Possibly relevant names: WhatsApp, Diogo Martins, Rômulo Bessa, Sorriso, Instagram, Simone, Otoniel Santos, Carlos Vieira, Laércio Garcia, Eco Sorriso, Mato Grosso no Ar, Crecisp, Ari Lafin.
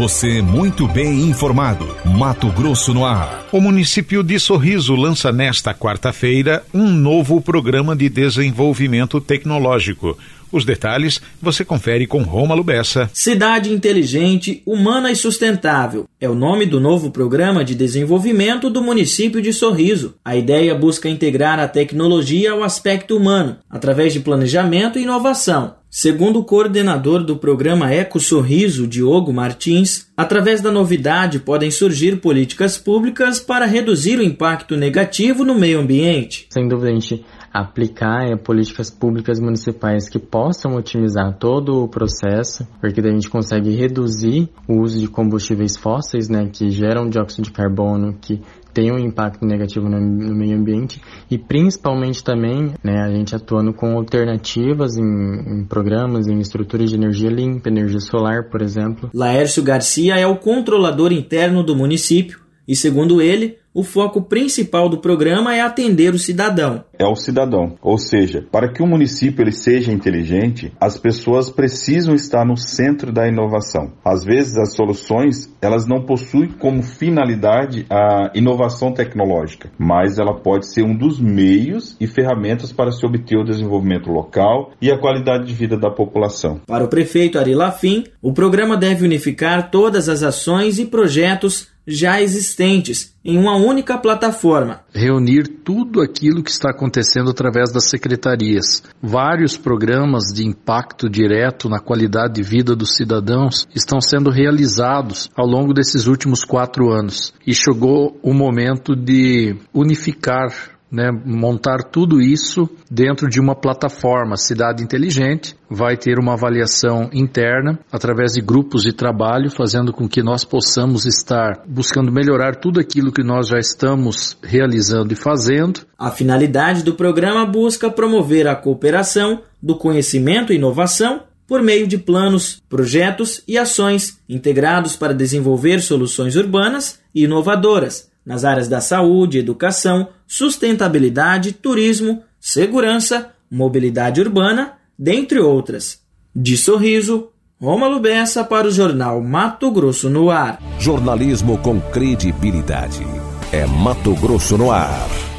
Você muito bem informado. Mato Grosso no Ar. O município de Sorriso lança nesta quarta-feira um novo programa de desenvolvimento tecnológico. Os detalhes você confere com Rômulo Bessa. Cidade Inteligente, Humana e Sustentável é o nome do novo programa de desenvolvimento do município de Sorriso. A ideia busca integrar a tecnologia ao aspecto humano, através de planejamento e inovação. Segundo o coordenador do programa Eco Sorriso, Diogo Martins, através da novidade podem surgir políticas públicas para reduzir o impacto negativo no meio ambiente. Sem dúvida, a gente aplicar políticas públicas municipais que possam otimizar todo o processo, porque daí a gente consegue reduzir o uso de combustíveis fósseis, que geram dióxido de carbono, que tem um impacto negativo no meio ambiente, e principalmente também a gente atuando com alternativas em programas, em estruturas de energia limpa, energia solar, por exemplo. Laércio Garcia é o controlador interno do município e, segundo ele, o foco principal do programa é atender o cidadão. É o cidadão, ou seja, para que o município ele seja inteligente, as pessoas precisam estar no centro da inovação. Às vezes as soluções elas não possuem como finalidade a inovação tecnológica, mas ela pode ser um dos meios e ferramentas para se obter o desenvolvimento local e a qualidade de vida da população. Para o prefeito Ari Lafin, o programa deve unificar todas as ações e projetos já existentes em uma única plataforma. Reunir tudo aquilo que está acontecendo através das secretarias. Vários programas de impacto direto na qualidade de vida dos cidadãos estão sendo realizados ao longo desses últimos 4 anos. E chegou o momento de unificar, montar tudo isso dentro de uma plataforma. Cidade Inteligente vai ter uma avaliação interna através de grupos de trabalho, fazendo com que nós possamos estar buscando melhorar tudo aquilo que nós já estamos realizando e fazendo. A finalidade do programa busca promover a cooperação do conhecimento e inovação por meio de planos, projetos e ações integrados para desenvolver soluções urbanas e inovadoras nas áreas da saúde, educação, sustentabilidade, turismo, segurança, mobilidade urbana, dentre outras. De Sorriso, Rômulo Bessa para o Jornal Mato Grosso no Ar. Jornalismo com credibilidade. É Mato Grosso no Ar.